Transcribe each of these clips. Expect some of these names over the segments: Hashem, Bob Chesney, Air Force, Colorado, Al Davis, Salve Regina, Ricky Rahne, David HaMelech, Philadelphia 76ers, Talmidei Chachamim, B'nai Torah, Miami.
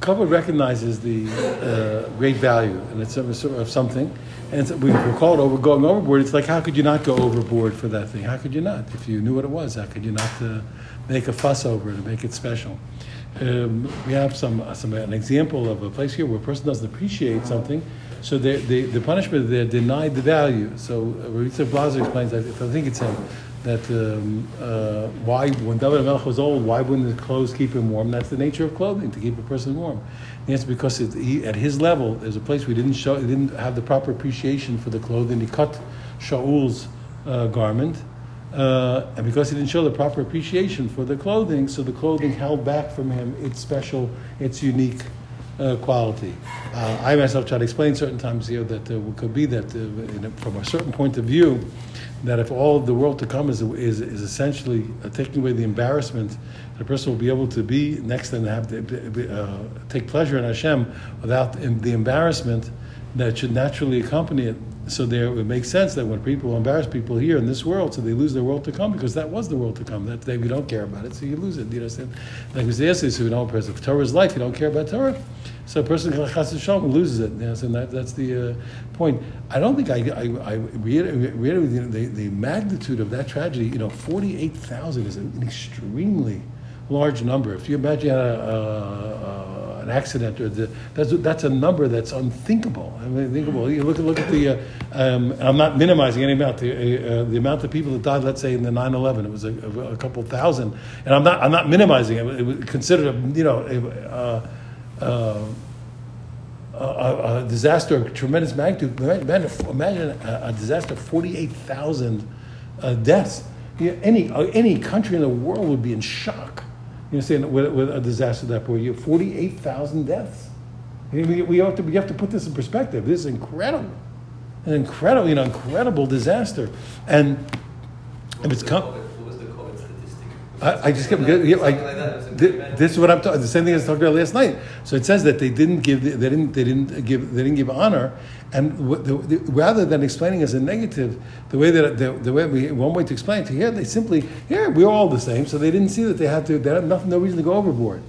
Kabbalah recognizes the great value and it's of something, and so we call it going overboard. It's like, how could you not go overboard for that thing? How could you not? If you knew what it was, how could you not make a fuss over it and make it special? We have an example of a place here where a person doesn't appreciate something, so the punishment they're denied the value. So Ravitzer Blaser explains that, if I think it's him, that why, when David HaMelech was old, why wouldn't the clothes keep him warm? That's the nature of clothing, to keep a person warm. And the answer, because at his level, there's a place we didn't have the proper appreciation for the clothing. He cut Shaul's garment, and because he didn't show the proper appreciation for the clothing, so the clothing held back from him its special, its unique quality. I myself try to explain certain times here that it could be that from a certain point of view, that if all of the world to come is essentially taking away the embarrassment, the person will be able to be next and have take pleasure in Hashem without the embarrassment that should naturally accompany it. So it makes sense that when people embarrass people here in this world, so they lose their world to come, because that was the world to come. That we don't care about it, so you lose it. You understand? Like we say yesterday, so we don't person. If Torah is life, you don't care about Torah. So a person like Chas v'Shalom loses it. You understand? That's the point. I don't think I reiterate the magnitude of that tragedy. 48,000 is an extremely large number. If you imagine an accident, or that's a number that's unthinkable. I mean, thinkable. You look at the. I'm not minimizing any amount. The amount of people that died, let's say in the 9/11, it was a couple thousand, and I'm not minimizing it. It was considered a disaster of tremendous magnitude. Imagine a disaster of 48,000 deaths. Any country in the world would be in shock. You understand, with a disaster that poor year, 48,000 deaths. We have to put this in perspective. This is incredible, incredible disaster. And if it's what was the COVID statistic? I just kept getting this is what I'm talking. The same thing I was talking about last night. So it says that they didn't give honor, and rather than explaining as a negative, one way to explain it to here, they simply we're all the same. So they didn't see that they had no reason to go overboard.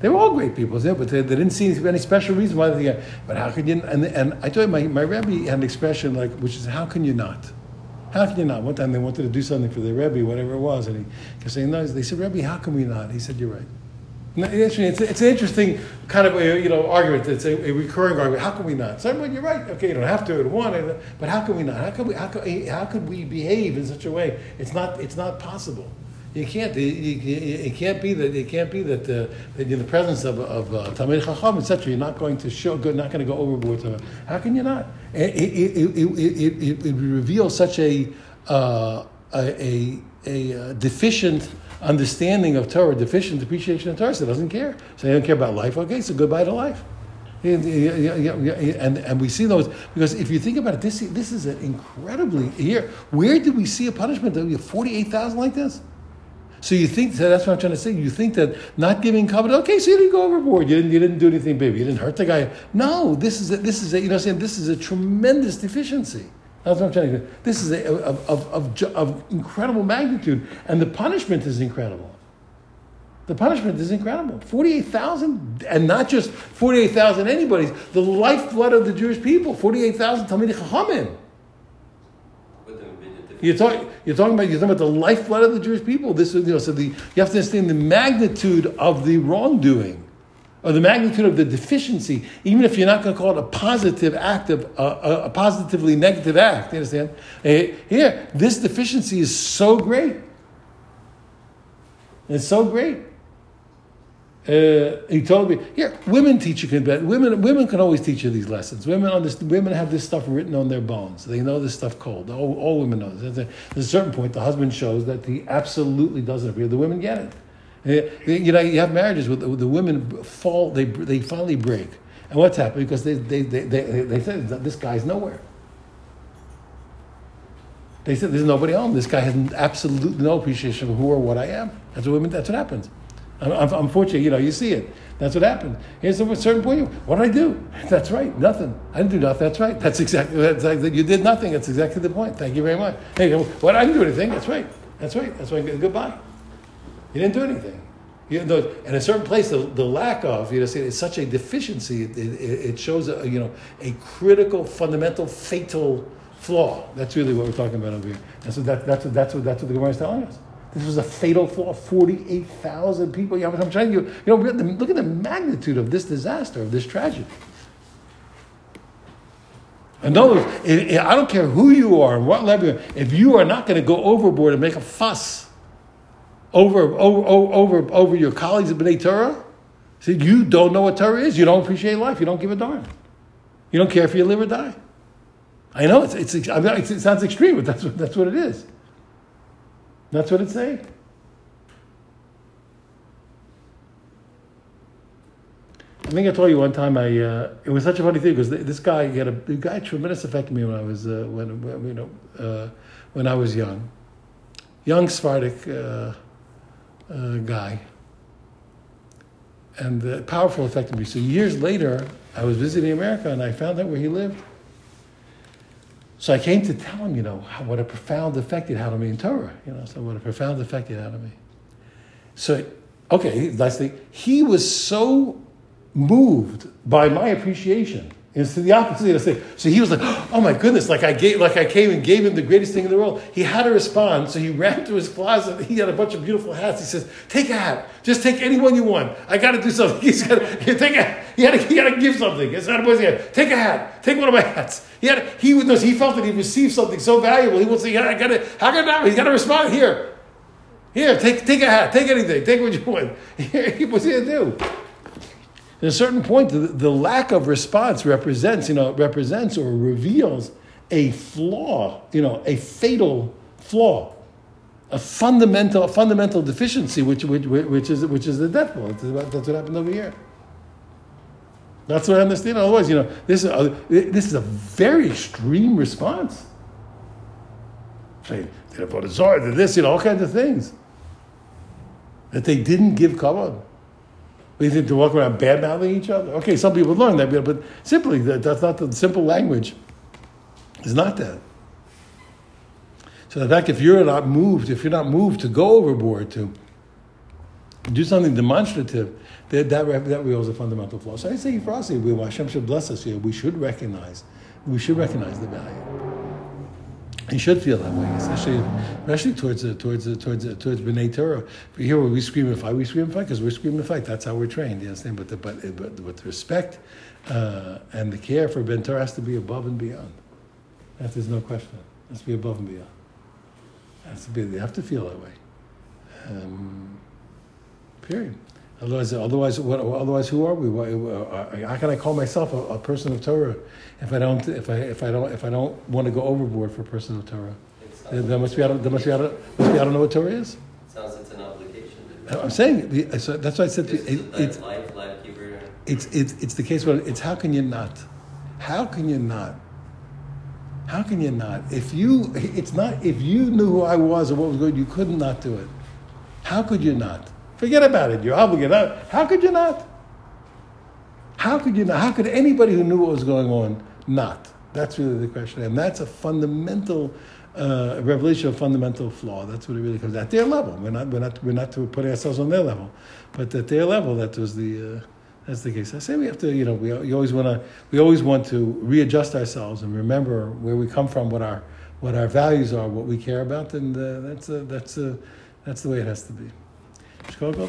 They were all great people, but they didn't see any special reason why they. But how could you? And I told you, my Rebbe had an expression which is, how can you not? How can you not? One time they wanted to do something for their Rebbe, whatever it was, and he kept saying no. They said, Rebbe, how can we not? He said, you're right. It's an interesting kind of argument. It's a recurring argument. How can we not? So everyone, you're right. Okay, you don't have to. But how can we not? How could we behave in such a way? It's not possible. You can't. It can't be that. In the presence of Talmidei Chachamim, etc., you're not going to show. Not going to go overboard. How can you not? It reveals such a deficient understanding of Torah, deficient appreciation of Torah. So it doesn't care. So they don't care about life. Okay, so goodbye to life. And we see those, because if you think about it, this is an incredibly here. Where did we see a punishment that we have 48,000 like this? So you think, so that's what I'm trying to say, you think that not giving covenant, okay, so you didn't go overboard, you didn't do anything big, you didn't hurt the guy. No, this is a tremendous deficiency. That's what I'm trying to say. This is of incredible magnitude, and the punishment is incredible. 48,000, and not just 48,000 anybody's, the lifeblood of the Jewish people, 48,000 Talmidei Chachamim. You're talking about the lifeblood of the Jewish people. You have to understand the magnitude of the wrongdoing, or the magnitude of the deficiency. Even if you're not going to call it a positive act, a positively negative act, you understand? Here, this deficiency is so great. It's so great. He told me, women teach you. Women can always teach you these lessons. Women have this stuff written on their bones. They know this stuff cold. All women know this. At a certain point, the husband shows that he absolutely doesn't appear. The women get it. You have marriages with the women fall. They finally break. And what's happened? Because they said this guy's nowhere. They said there's nobody home. This guy has absolutely no appreciation for who or what I am. That's what happens. Unfortunately, you see it. That's what happened. Here's a certain point. What did I do? That's right. Nothing. I didn't do nothing. That's right. That's exactly you did nothing. That's exactly the point. Thank you very much. Hey, I didn't do anything. That's right. Goodbye. You didn't do anything. You know, and in a certain place, the lack of, you know, it's such a deficiency. It shows, a critical, fundamental, fatal flaw. That's really what we're talking about over here. And so that's what the Gemara is telling us. This was a fatal flaw. 48,000 people. I'm trying to, look at the magnitude of this disaster, of this tragedy. In other words, I don't care who you are, what level you are, if you are not going to go overboard and make a fuss over your colleagues at B'nai Torah, see, you don't know what Torah is. You don't appreciate life. You don't give a darn. You don't care if you live or die. I know it sounds extreme, but that's what it is. That's what it's saying. I think I told you one time. It was such a funny thing because this guy had a tremendous effect on me when I was when I was young Sephardic guy, and a powerful effect on me. So years later, I was visiting America and I found out where he lived. So I came to tell him, what a profound effect it had on me in Torah. So what a profound effect it had on me. So, okay, nice thing. He was so moved by my appreciation. It's the opposite of saying. So he was like, "Oh my goodness!" I came and gave him the greatest thing in the world. He had to respond, so he ran to his closet. He had a bunch of beautiful hats. He says, "Take a hat. Just take any one you want. I got to do something." He's got to take a hat. He had to give something. It's not a boy's hat. Take a hat. Take one of my hats. He felt that he received something so valuable. He would say, "I got to. How can I not? He's got to respond here. Here, take a hat. Take anything. Take what you want." What's he gonna do? At a certain point, the lack of response represents or reveals a flaw, a fatal flaw, a fundamental deficiency, which is the death blow. That's what happened over here. That's what I understand. Otherwise, this is a very extreme response. They put a czar, did this, all kinds of things that they didn't give cover. We think to walk around bad-mouthing each other. Okay, some people learn that, but simply, that's not the simple language. It's not that. So in fact, if you're not moved to go overboard, to do something demonstrative, that reveals a fundamental flaw. So I say for us, Hashem should bless us here. We should recognize the value. You should feel that way, especially towards B'nai Torah. But here, when we scream and fight because we're screaming and fight. That's how we're trained. You understand? But with respect and the care for B'nai Torah has to be above and beyond. That there's no question. It has to be above and beyond. They have to feel that way. Period. Otherwise, who are we? How can I call myself a person of Torah if I don't want to go overboard for a person of Torah? I don't know what Torah is. It sounds like it's an obligation. I'm saying that's why I said it's the case where it's how can you not if you knew who I was or what was going, you couldn't not do it. How could you not? Forget about it. You're obligated. How could you not? How could you not? How could anybody who knew what was going on not? That's really the question. And that's a fundamental revelation of fundamental flaw. That's what it really comes at their level. We're not putting ourselves on their level, but at their level, that's the case. I say we have to. We always want to readjust ourselves and remember where we come from, what our values are, what we care about, and that's the way it has to be. Chicago?